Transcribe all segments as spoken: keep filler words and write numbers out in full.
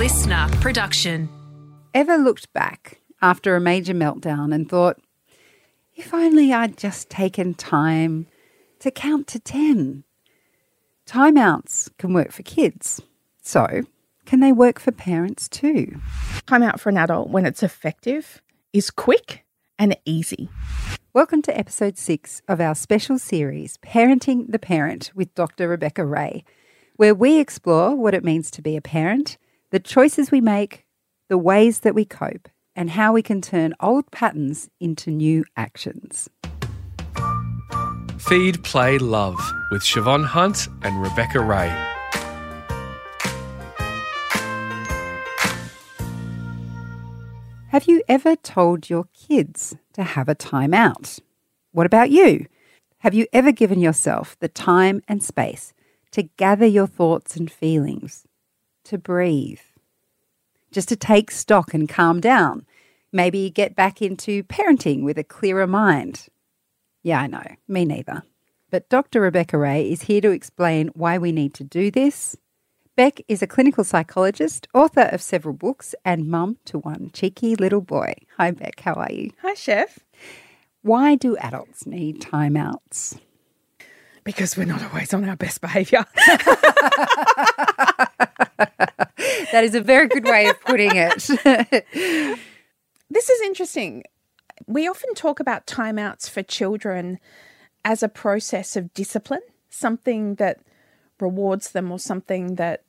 listener production. Ever looked back after a major meltdown and thought, if only I'd just taken time to count to ten? Timeouts can work for kids, so can they work for parents too? Time out for an adult, when it's effective, is quick and easy. Welcome to episode six of our special series, Parenting the Parent with Doctor Rebecca Ray, where we explore what it means to be a parent, the choices we make, the ways that we cope, and how we can turn old patterns into new actions. Feed, Play, Love with Siobhan Hunt and Rebecca Ray. Have you ever told your kids to have a time out? What about you? Have you ever given yourself the time and space to gather your thoughts and feelings, to breathe, just to take stock and calm down? Maybe get back into parenting with a clearer mind. Yeah, I know, me neither. But Doctor Rebecca Ray is here to explain why we need to do this. Beck is a clinical psychologist, author of several books, and mum to one cheeky little boy. Hi, Beck. How are you? Hi, Chef. Why do adults need timeouts? Because we're not always on our best behaviour. That is a very good way of putting it. This is interesting. We often talk about timeouts for children as a process of discipline, something that rewards them or something that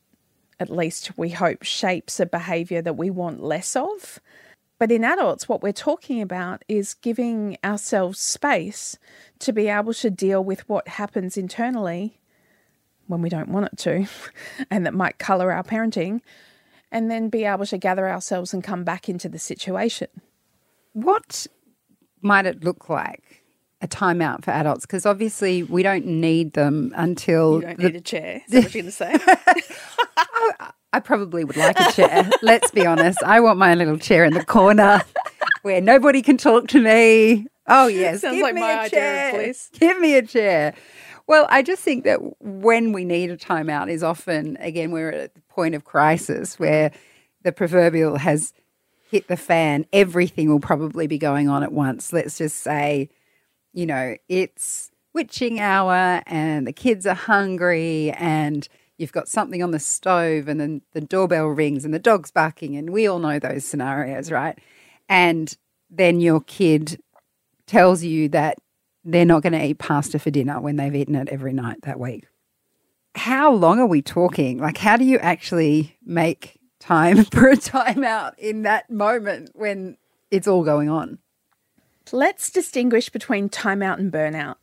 at least we hope shapes a behaviour that we want less of. But in adults, what we're talking about is giving ourselves space to be able to deal with what happens internally when we don't want it to and that might colour our parenting, and then be able to gather ourselves and come back into the situation. What might it look like, a timeout for adults? Because obviously we don't need them until... You don't the... need a chair, is that what you're going to say? I, I probably would like a chair, let's be honest. I want my little chair in the corner where nobody can talk to me. Oh, yes, sounds give like me my a chair. Idea of bliss. Give me a chair. Well, I just think that when we need a timeout is often, again, we're at the point of crisis where the proverbial has hit the fan. Everything will probably be going on at once. Let's just say... You know, it's witching hour and the kids are hungry and you've got something on the stove and then the doorbell rings and the dog's barking, and we all know those scenarios, right? And then your kid tells you that they're not going to eat pasta for dinner when they've eaten it every night that week. How long are we talking? Like, how do you actually make time for a timeout in that moment when it's all going on? Let's distinguish between timeout and burnout.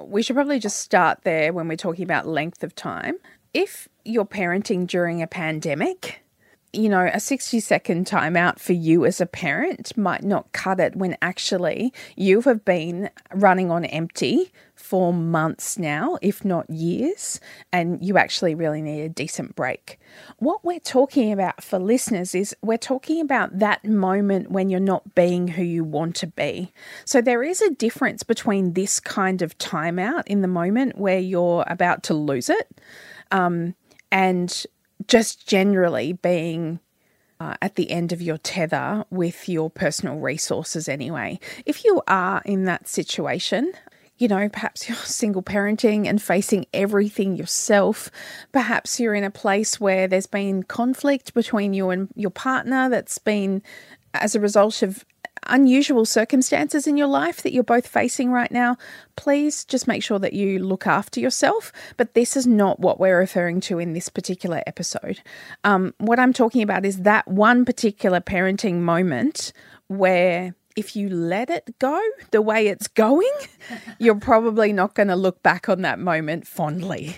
We should probably just start there when we're talking about length of time. If you're parenting during a pandemic, you know, a sixty-second timeout for you as a parent might not cut it when actually you have been running on empty for months now, if not years, and you actually really need a decent break. What we're talking about for listeners is we're talking about that moment when you're not being who you want to be. So there is a difference between this kind of timeout in the moment where you're about to lose it, um, and just generally being uh, at the end of your tether with your personal resources anyway. If you are in that situation, you know, perhaps you're single parenting and facing everything yourself. Perhaps you're in a place where there's been conflict between you and your partner that's been as a result of unusual circumstances in your life that you're both facing right now. Please just make sure that you look after yourself. But this is not what we're referring to in this particular episode. Um, what I'm talking about is that one particular parenting moment where if you let it go the way it's going, you're probably not going to look back on that moment fondly.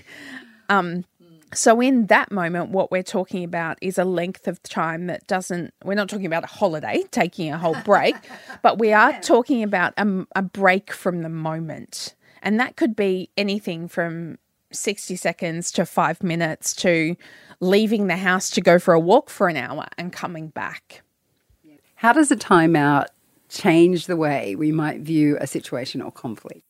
Um So in that moment, what we're talking about is a length of time that doesn't, we're not talking about a holiday, taking a whole break, but we are talking about a, a break from the moment. And that could be anything from sixty seconds to five minutes to leaving the house to go for a walk for an hour and coming back. How does a timeout change the way we might view a situation or conflict?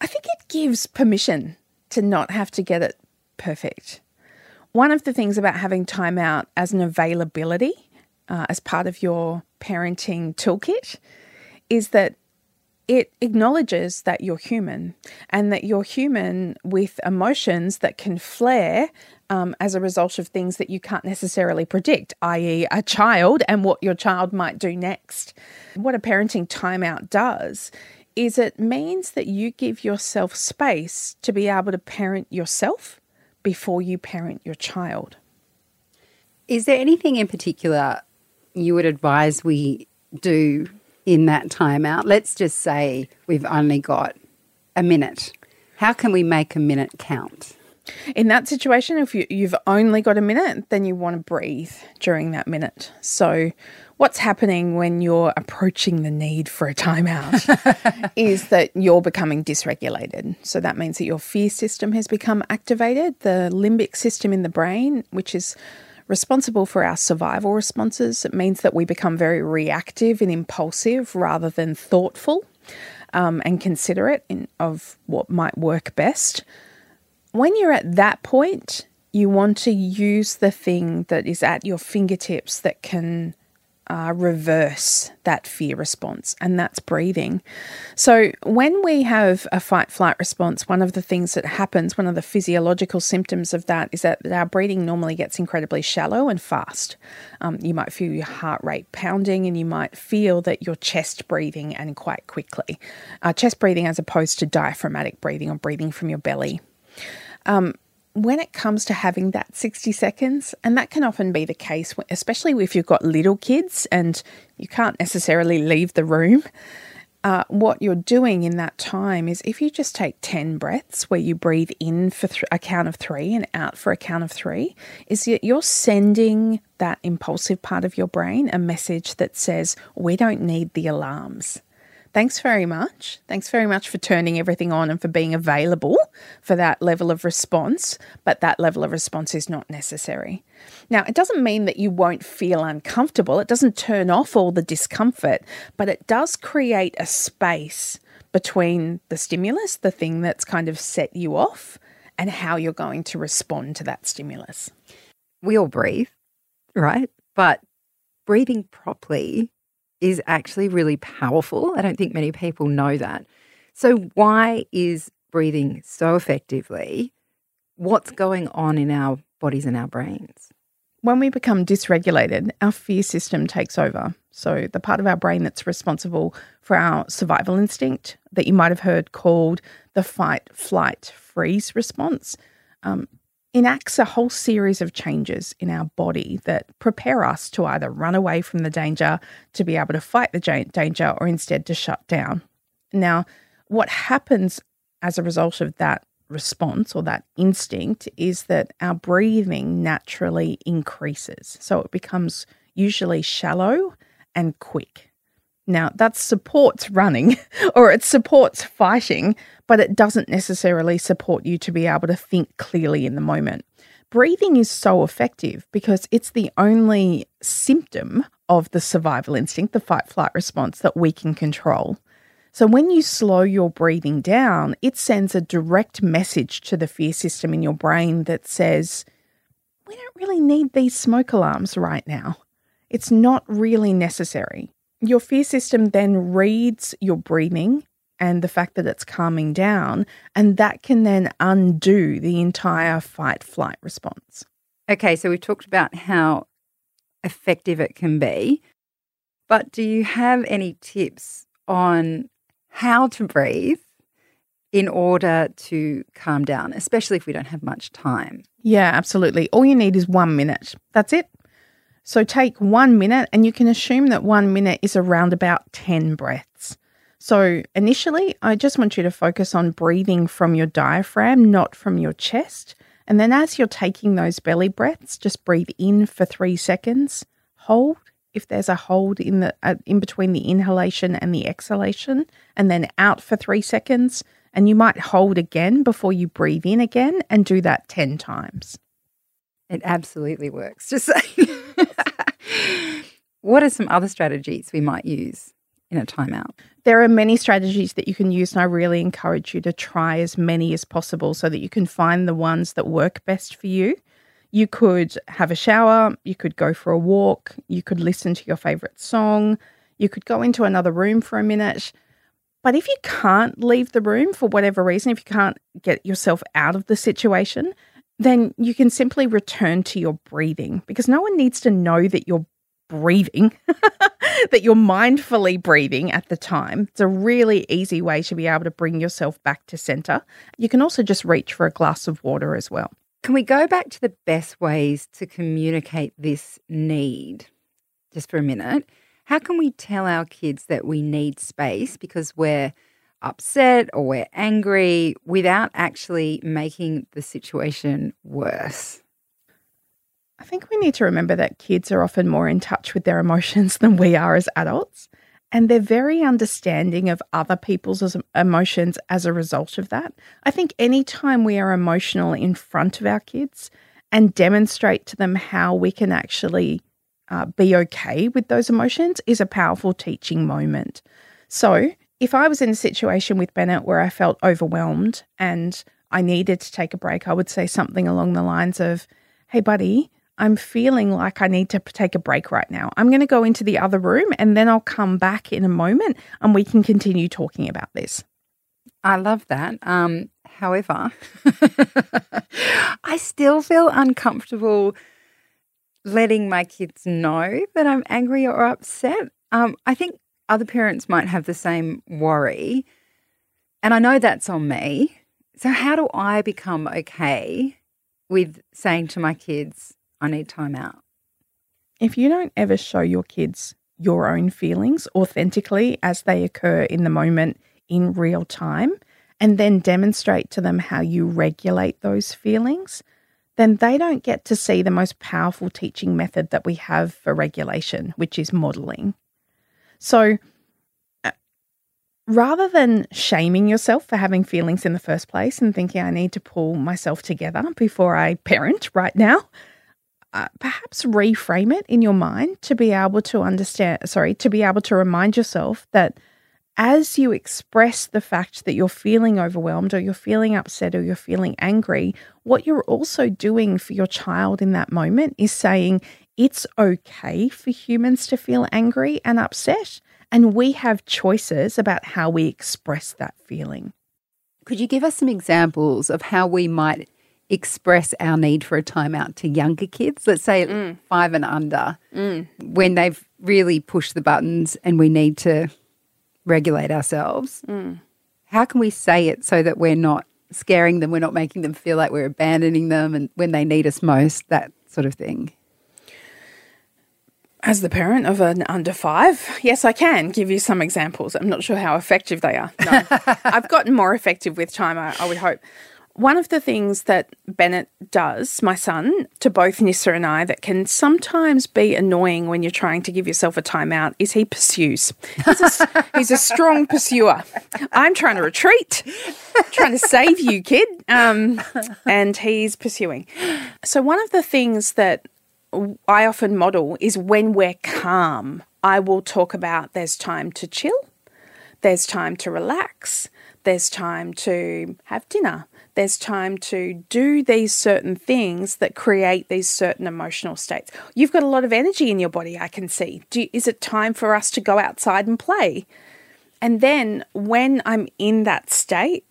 I think it gives permission to not have to get it perfect One of the things about having time out as an availability, uh, as part of your parenting toolkit, is that it acknowledges that you're human and that you're human with emotions that can flare um, as a result of things that you can't necessarily predict, that is a child and what your child might do next. What a parenting timeout does is it means that you give yourself space to be able to parent yourself before you parent your child. Is there anything in particular you would advise we do in that timeout? Let's just say we've only got a minute. How can we make a minute count? In that situation, if you, you've only got a minute, then you want to breathe during that minute. So what's happening when you're approaching the need for a timeout is that you're becoming dysregulated. So that means that your fear system has become activated, the limbic system in the brain, which is responsible for our survival responses. It means that we become very reactive and impulsive rather than thoughtful um, and considerate in, of what might work best. When you're at that point, you want to use the thing that is at your fingertips that can uh, reverse that fear response, and that's breathing. So when we have a fight-flight response, one of the things that happens, one of the physiological symptoms of that is that our breathing normally gets incredibly shallow and fast. Um, you might feel your heart rate pounding and you might feel that you're chest breathing and quite quickly. Uh, chest breathing as opposed to diaphragmatic breathing or breathing from your belly. Um, when it comes to having that sixty seconds, and that can often be the case, especially if you've got little kids and you can't necessarily leave the room, uh, what you're doing in that time is if you just take ten breaths where you breathe in for th- a count of three and out for a count of three, is that you're sending that impulsive part of your brain a message that says, we don't need the alarms. Thanks very much. Thanks very much for turning everything on and for being available for that level of response, but that level of response is not necessary. Now, it doesn't mean that you won't feel uncomfortable. It doesn't turn off all the discomfort, but it does create a space between the stimulus, the thing that's kind of set you off, and how you're going to respond to that stimulus. We all breathe, right? But breathing properly is actually really powerful. I don't think many people know that. So why is breathing so effectively? What's going on in our bodies and our brains? When we become dysregulated, our fear system takes over. So the part of our brain that's responsible for our survival instinct that you might have heard called the fight, flight, freeze response um, enacts a whole series of changes in our body that prepare us to either run away from the danger, to be able to fight the danger, or instead to shut down. Now, what happens as a result of that response or that instinct is that our breathing naturally increases. So it becomes usually shallow and quick. Now, that supports running or it supports fighting, but it doesn't necessarily support you to be able to think clearly in the moment. Breathing is so effective because it's the only symptom of the survival instinct, the fight-flight response, that we can control. So when you slow your breathing down, it sends a direct message to the fear system in your brain that says, we don't really need these smoke alarms right now. It's not really necessary. Your fear system then reads your breathing and the fact that it's calming down, and that can then undo the entire fight-flight response. Okay, so we've talked about how effective it can be, but do you have any tips on how to breathe in order to calm down, especially if we don't have much time? Yeah, absolutely. All you need is one minute. That's it. So take one minute and you can assume that one minute is around about ten breaths. So initially, I just want you to focus on breathing from your diaphragm, not from your chest. And then as you're taking those belly breaths, just breathe in for three seconds, hold if there's a hold in the uh, in between the inhalation and the exhalation, and then out for three seconds. And you might hold again before you breathe in again and do that ten times. It absolutely works. Just saying. What are some other strategies we might use in a timeout? There are many strategies that you can use, and I really encourage you to try as many as possible so that you can find the ones that work best for you. You could have a shower, you could go for a walk, you could listen to your favourite song, you could go into another room for a minute. But if you can't leave the room for whatever reason, if you can't get yourself out of the situation, then you can simply return to your breathing, because no one needs to know that you're breathing, that you're mindfully breathing at the time. It's a really easy way to be able to bring yourself back to center. You can also just reach for a glass of water as well. Can we go back to the best ways to communicate this need just for a minute? How can we tell our kids that we need space because we're upset or we're angry without actually making the situation worse? I think we need to remember that kids are often more in touch with their emotions than we are as adults, and they're very understanding of other people's emotions as a result of that. I think anytime we are emotional in front of our kids and demonstrate to them how we can actually uh, be okay with those emotions is a powerful teaching moment. So if I was in a situation with Bennett where I felt overwhelmed and I needed to take a break, I would say something along the lines of, "Hey, buddy, I'm feeling like I need to take a break right now. I'm going to go into the other room and then I'll come back in a moment and we can continue talking about this." I love that. Um, however, I still feel uncomfortable letting my kids know that I'm angry or upset. Um, I think other parents might have the same worry, and I know that's on me. So how do I become okay with saying to my kids, I need time out? If you don't ever show your kids your own feelings authentically as they occur in the moment in real time, and then demonstrate to them how you regulate those feelings, then they don't get to see the most powerful teaching method that we have for regulation, which is modelling. So uh, rather than shaming yourself for having feelings in the first place and thinking I need to pull myself together before I parent right now, Uh, perhaps reframe it in your mind to be able to understand, sorry, to be able to remind yourself that as you express the fact that you're feeling overwhelmed or you're feeling upset or you're feeling angry, what you're also doing for your child in that moment is saying it's okay for humans to feel angry and upset, and we have choices about how we express that feeling. Could you give us some examples of how we might express our need for a timeout to younger kids, let's say mm. five and under, mm. when they've really pushed the buttons and we need to regulate ourselves? Mm. How can we say it so that we're not scaring them, we're not making them feel like we're abandoning them and when they need us most, that sort of thing? As the parent of an under five, yes, I can give you some examples. I'm not sure how effective they are. No, I've gotten more effective with time, I, I would hope. One of the things that Bennett does, my son, to both Nissa and I, that can sometimes be annoying when you're trying to give yourself a timeout is he pursues. He's a, he's a strong pursuer. I'm trying to retreat, trying to save you, kid, um, and he's pursuing. So one of the things that I often model is when we're calm, I will talk about there's time to chill, there's time to relax, there's time to have dinner, there's time to do these certain things that create these certain emotional states. You've got a lot of energy in your body, I can see. Do you, is it time for us to go outside and play? And then when I'm in that state,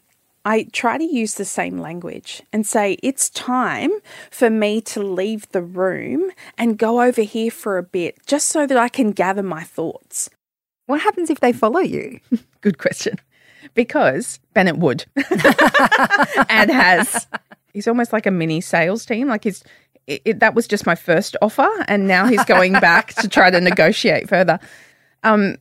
I try to use the same language and say, it's time for me to leave the room and go over here for a bit, just so that I can gather my thoughts. What happens if they follow you? Good question. Because Bennett would and has. He's almost like a mini sales team. Like he's, it, it, that was just my first offer and now he's going back to try to negotiate further. Um,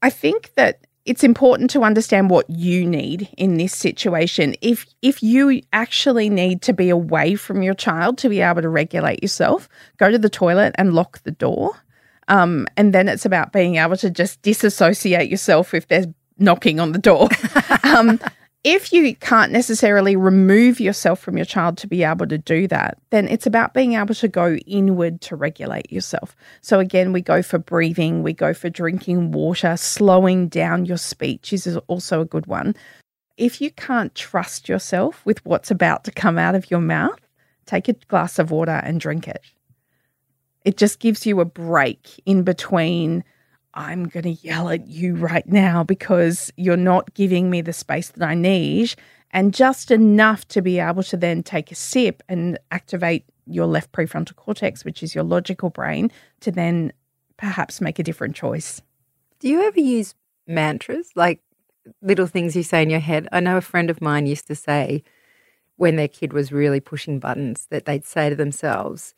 I think that it's important to understand what you need in this situation. If if you actually need to be away from your child to be able to regulate yourself, go to the toilet and lock the door. Um, and then it's about being able to just disassociate yourself if there's knocking on the door. um, if you can't necessarily remove yourself from your child to be able to do that, then it's about being able to go inward to regulate yourself. So again, we go for breathing, we go for drinking water, slowing down your speech is also a good one. If you can't trust yourself with what's about to come out of your mouth, take a glass of water and drink it. It just gives you a break in between, I'm going to yell at you right now because you're not giving me the space that I need, and just enough to be able to then take a sip and activate your left prefrontal cortex, which is your logical brain, to then perhaps make a different choice. Do you ever use mantras, like little things you say in your head? I know a friend of mine used to say when their kid was really pushing buttons that they'd say to themselves,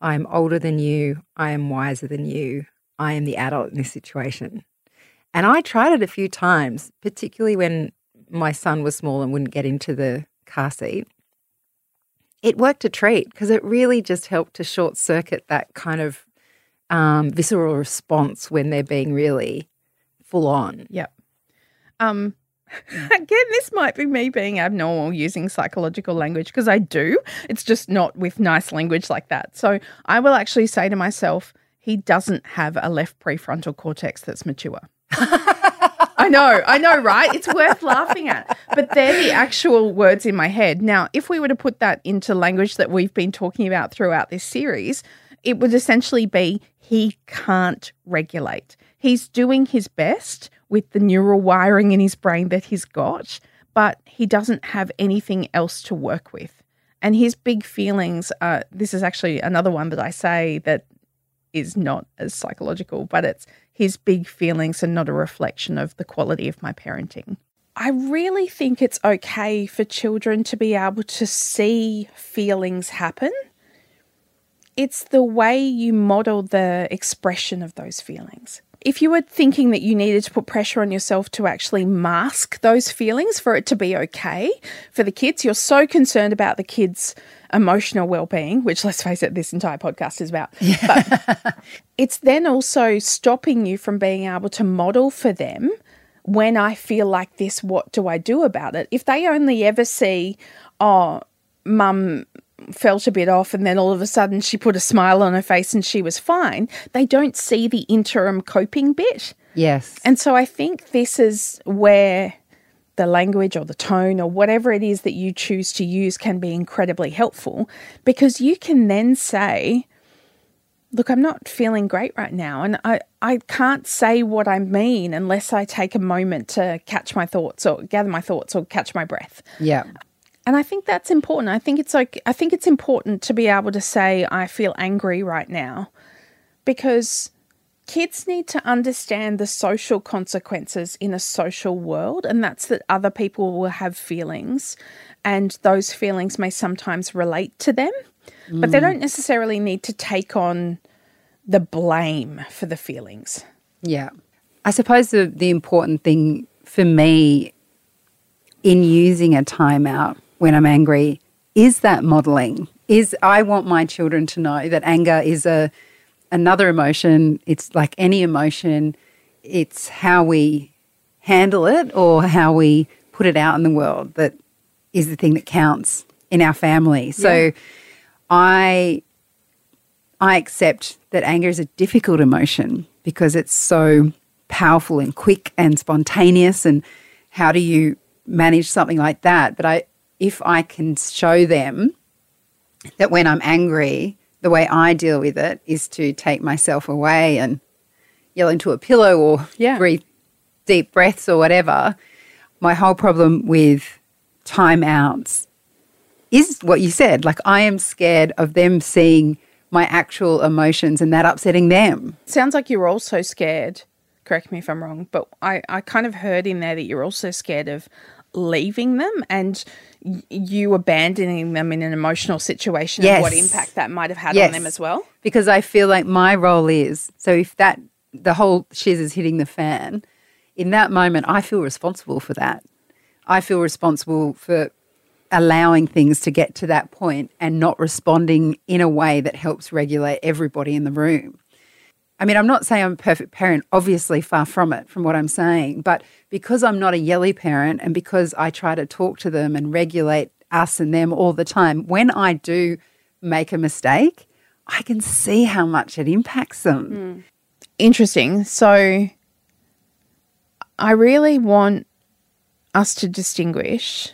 I am older than you, I am wiser than you, I am the adult in this situation. And I tried it a few times, particularly when my son was small and wouldn't get into the car seat. It worked a treat because it really just helped to short circuit that kind of um, visceral response when they're being really full on. Yep. Um, again, this might be me being abnormal using psychological language because I do. It's just not with nice language like that. So I will actually say to myself, he doesn't have a left prefrontal cortex that's mature. I know, I know, right? It's worth laughing at. But they're the actual words in my head. Now, if we were to put that into language that we've been talking about throughout this series, it would essentially be he can't regulate. He's doing his best with the neural wiring in his brain that he's got, but he doesn't have anything else to work with. And his big feelings are, this is actually another one that I say that is not as psychological, but it's his big feelings are not a reflection of the quality of my parenting. I really think it's okay for children to be able to see feelings happen. It's the way you model the expression of those feelings. If you were thinking that you needed to put pressure on yourself to actually mask those feelings for it to be okay for the kids, you're so concerned about the kids' emotional well-being, which, let's face it, this entire podcast is about. Yeah. But it's then also stopping you from being able to model for them, when I feel like this, what do I do about it? If they only ever see, oh, mum felt a bit off and then all of a sudden she put a smile on her face and she was fine, they don't see the interim coping bit. Yes. And so I think this is where the language or the tone or whatever it is that you choose to use can be incredibly helpful, because you can then say, look, I'm not feeling great right now, and I, I can't say what I mean unless I take a moment to catch my thoughts or gather my thoughts or catch my breath. Yeah. And I think that's important. I think it's like I think it's important to be able to say I feel angry right now, because kids need to understand the social consequences in a social world, and that's that other people will have feelings and those feelings may sometimes relate to them, mm. but they don't necessarily need to take on the blame for the feelings. Yeah. I suppose the, the important thing for me in using a timeout when I'm angry, is that modelling? Is I want my children to know that anger is a another emotion. It's like any emotion. It's how we handle it or how we put it out in the world that is the thing that counts in our family. Yeah. So I I accept that anger is a difficult emotion because it's so powerful and quick and spontaneous, and how do you manage something like that? But I if I can show them that when I'm angry, the way I deal with it is to take myself away and yell into a pillow or yeah. breathe deep breaths or whatever. My whole problem with timeouts is what you said. Like, I am scared of them seeing my actual emotions and that upsetting them. Sounds like you're also scared, correct me if I'm wrong, but I, I kind of heard in there that you're also scared of leaving them and y- you abandoning them in an emotional situation, yes. and what impact that might have had yes. on them as well. Because I feel like my role is, so if that, the whole shiz is hitting the fan, in that moment I feel responsible for that. I feel responsible for allowing things to get to that point and not responding in a way that helps regulate everybody in the room. I mean, I'm not saying I'm a perfect parent, obviously far from it, from what I'm saying, but because I'm not a yelly parent and because I try to talk to them and regulate us and them all the time, when I do make a mistake, I can see how much it impacts them. Mm. Interesting. So I really want us to distinguish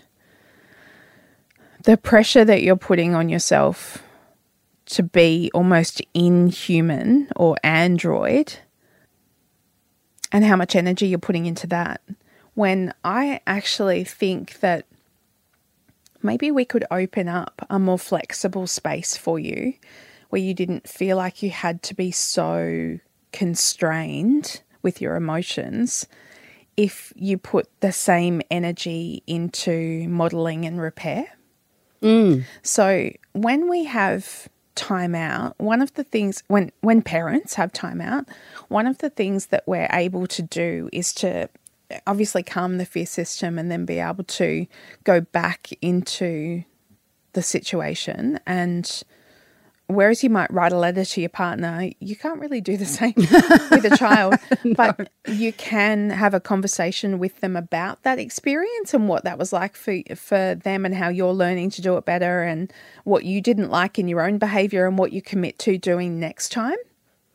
the pressure that you're putting on yourself to be almost inhuman or android, and how much energy you're putting into that, when I actually think that maybe we could open up a more flexible space for you where you didn't feel like you had to be so constrained with your emotions if you put the same energy into modelling and repair. Mm. So when we have time out, one of the things when, when parents have time out, one of the things that we're able to do is to obviously calm the fear system and then be able to go back into the situation. And whereas you might write a letter to your partner, you can't really do the same with a child, no. But you can have a conversation with them about that experience and what that was like for for them and how you're learning to do it better and what you didn't like in your own behavior and what you commit to doing next time.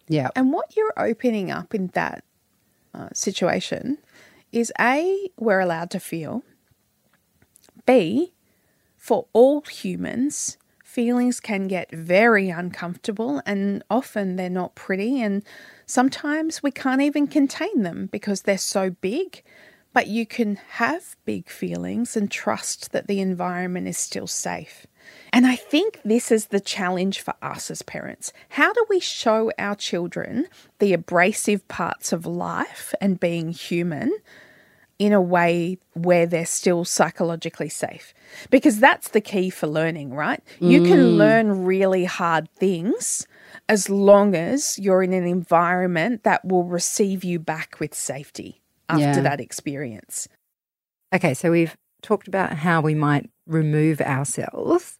Yeah. And what you're opening up in that uh, situation is A, we're allowed to feel. B, for all humans, feelings can get very uncomfortable and often they're not pretty, and sometimes we can't even contain them because they're so big, but you can have big feelings and trust that the environment is still safe. And I think this is the challenge for us as parents. How do we show our children the abrasive parts of life and being human in a way where they're still psychologically safe? Because that's the key for learning, right? Mm. You can learn really hard things as long as you're in an environment that will receive you back with safety after yeah. that experience. Okay, so we've talked about how we might remove ourselves.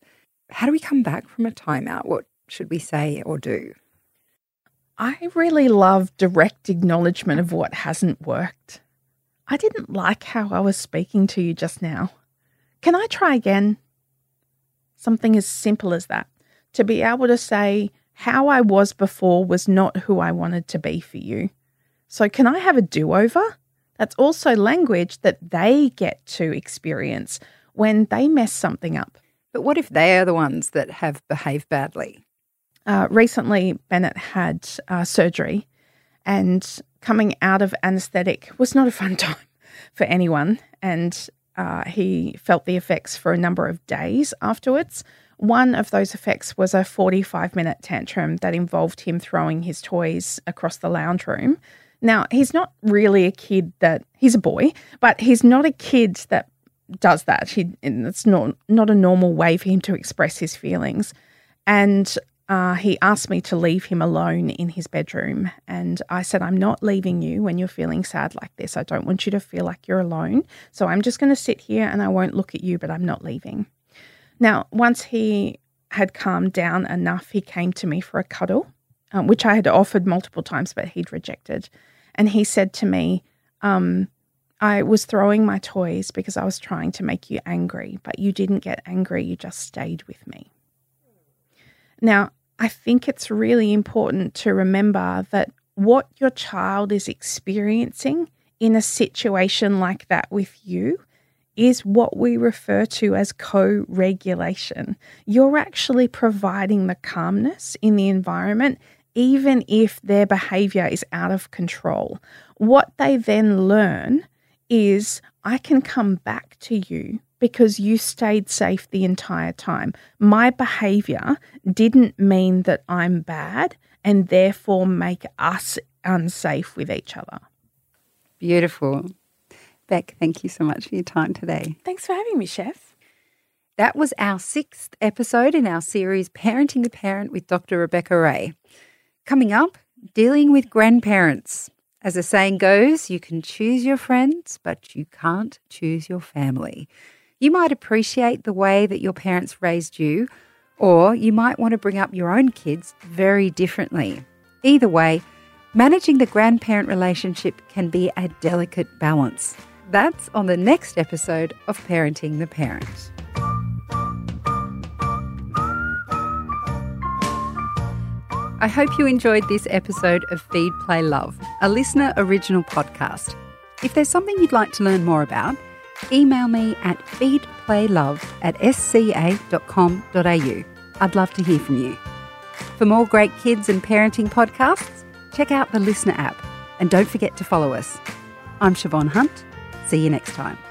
How do we come back from a timeout? What should we say or do? I really love direct acknowledgement of what hasn't worked. I didn't like how I was speaking to you just now. Can I try again? Something as simple as that. To be able to say how I was before was not who I wanted to be for you. So can I have a do-over? That's also language that they get to experience when they mess something up. But what if they are the ones that have behaved badly? Uh, recently, Bennett had uh, surgery, and coming out of anaesthetic was not a fun time for anyone, and uh, he felt the effects for a number of days afterwards. One of those effects was a forty-five minute tantrum that involved him throwing his toys across the lounge room. Now, he's not really a kid that – he's a boy, but he's not a kid that does that. He, it's not, not a normal way for him to express his feelings. And uh, he asked me to leave him alone in his bedroom. And I said, I'm not leaving you when you're feeling sad like this. I don't want you to feel like you're alone. So I'm just going to sit here and I won't look at you, but I'm not leaving. Now, once he had calmed down enough, he came to me for a cuddle. Um, which I had offered multiple times, but he'd rejected. And he said to me, um, I was throwing my toys because I was trying to make you angry, but you didn't get angry. You just stayed with me. Now, I think it's really important to remember that what your child is experiencing in a situation like that with you is what we refer to as co-regulation. You're actually providing the calmness in the environment, even if their behavior is out of control. What they then learn is, I can come back to you because you stayed safe the entire time. My behavior didn't mean that I'm bad and therefore make us unsafe with each other. Beautiful. Beck, thank you so much for your time today. Thanks for having me, Chef. That was our sixth episode in our series Parenting the Parent with Doctor Rebecca Ray. Coming up, dealing with grandparents. As the saying goes, you can choose your friends, but you can't choose your family. You might appreciate the way that your parents raised you, or you might want to bring up your own kids very differently. Either way, managing the grandparent relationship can be a delicate balance. That's on the next episode of Parenting the Parent. I hope you enjoyed this episode of Feed, Play, Love, a listener original podcast. If there's something you'd like to learn more about, Email me at feed play love at s c a dot com dot a u. I'd love to hear from you. For more great kids and parenting podcasts, check out the Listener app and don't forget to follow us. I'm Siobhan Hunt. See you next time.